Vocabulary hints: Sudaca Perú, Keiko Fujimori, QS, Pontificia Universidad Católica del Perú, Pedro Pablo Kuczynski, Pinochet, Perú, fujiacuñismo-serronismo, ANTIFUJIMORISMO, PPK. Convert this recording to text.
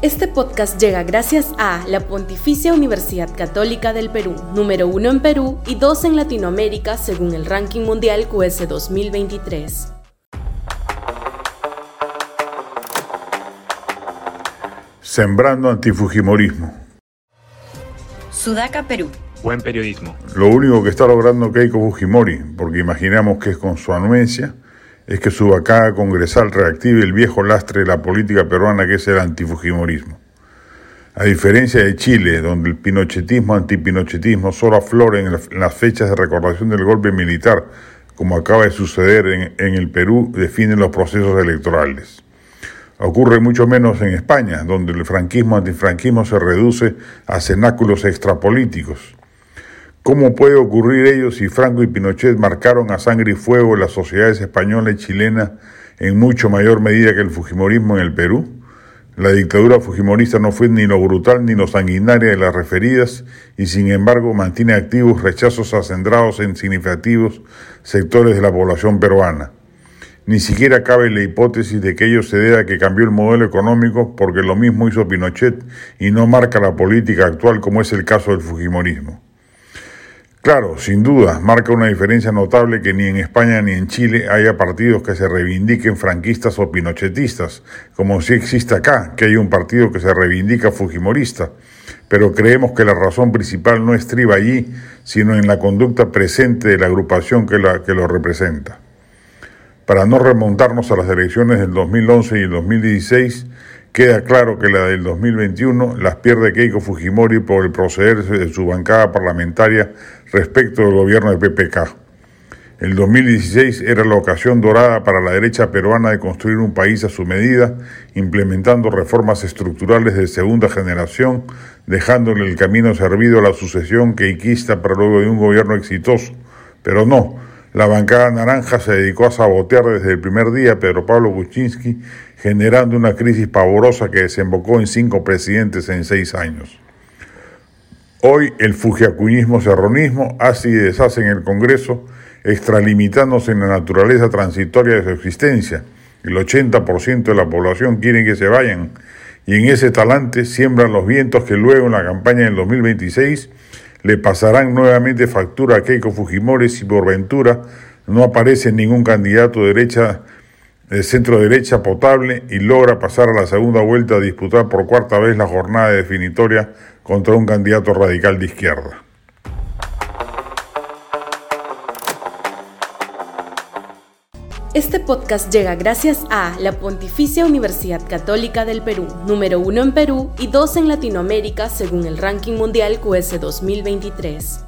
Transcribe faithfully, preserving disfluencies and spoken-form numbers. Este podcast llega gracias a la Pontificia Universidad Católica del Perú, número uno en Perú y dos en Latinoamérica según el ranking mundial Q S dos mil veintitrés. Sembrando antifujimorismo. Sudaca Perú. Buen periodismo. Lo único que está logrando Keiko Fujimori, porque imaginamos que es con su anuencia, es que su bancada congresal reactive el viejo lastre de la política peruana que es el antifujimorismo. A diferencia de Chile, donde el pinochetismo, antipinochetismo solo aflora en las fechas de recordación del golpe militar, como acaba de suceder en, en el Perú, definen los procesos electorales. Ocurre mucho menos en España, donde el franquismo-antifranquismo se reduce a cenáculos extrapolíticos. ¿Cómo puede ocurrir ello si Franco y Pinochet marcaron a sangre y fuego las sociedades española y chilena en mucho mayor medida que el fujimorismo en el Perú? La dictadura fujimorista no fue ni lo brutal ni lo sanguinaria de las referidas y sin embargo mantiene activos rechazos acendrados en significativos sectores de la población peruana. Ni siquiera cabe la hipótesis de que ello se deba a que cambió el modelo económico porque lo mismo hizo Pinochet y no marca la política actual como es el caso del fujimorismo. Claro, sin duda, marca una diferencia notable que ni en España ni en Chile haya partidos que se reivindiquen franquistas o pinochetistas, como si existe acá, que hay un partido que se reivindica fujimorista, pero creemos que la razón principal no estriba allí, sino en la conducta presente de la agrupación que, la, que lo representa. Para no remontarnos a las elecciones del dos mil once y el dos mil dieciséis, queda claro que la del dos mil veintiuno las pierde Keiko Fujimori por el proceder de su bancada parlamentaria respecto del gobierno de P P K. El dos mil dieciséis era la ocasión dorada para la derecha peruana de construir un país a su medida, implementando reformas estructurales de segunda generación, dejándole el camino servido a la sucesión keikista para luego de un gobierno exitoso. Pero no, la bancada naranja se dedicó a sabotear desde el primer día a Pedro Pablo Kuczynski, generando una crisis pavorosa que desembocó en cinco presidentes en seis años. Hoy el fujiacuñismo-serronismo hace y deshace en el Congreso, extralimitándose en la naturaleza transitoria de su existencia. El ochenta por ciento de la población quiere que se vayan, y en ese talante siembran los vientos que luego en la campaña del dos mil veintiséis le pasarán nuevamente factura a Keiko Fujimori si por ventura no aparece ningún candidato de derecha, de centro derecha potable y logra pasar a la segunda vuelta a disputar por cuarta vez la jornada definitoria contra un candidato radical de izquierda. Este podcast llega gracias a la Pontificia Universidad Católica del Perú, número uno en Perú y dos en Latinoamérica según el ranking mundial Q S dos mil veintitrés.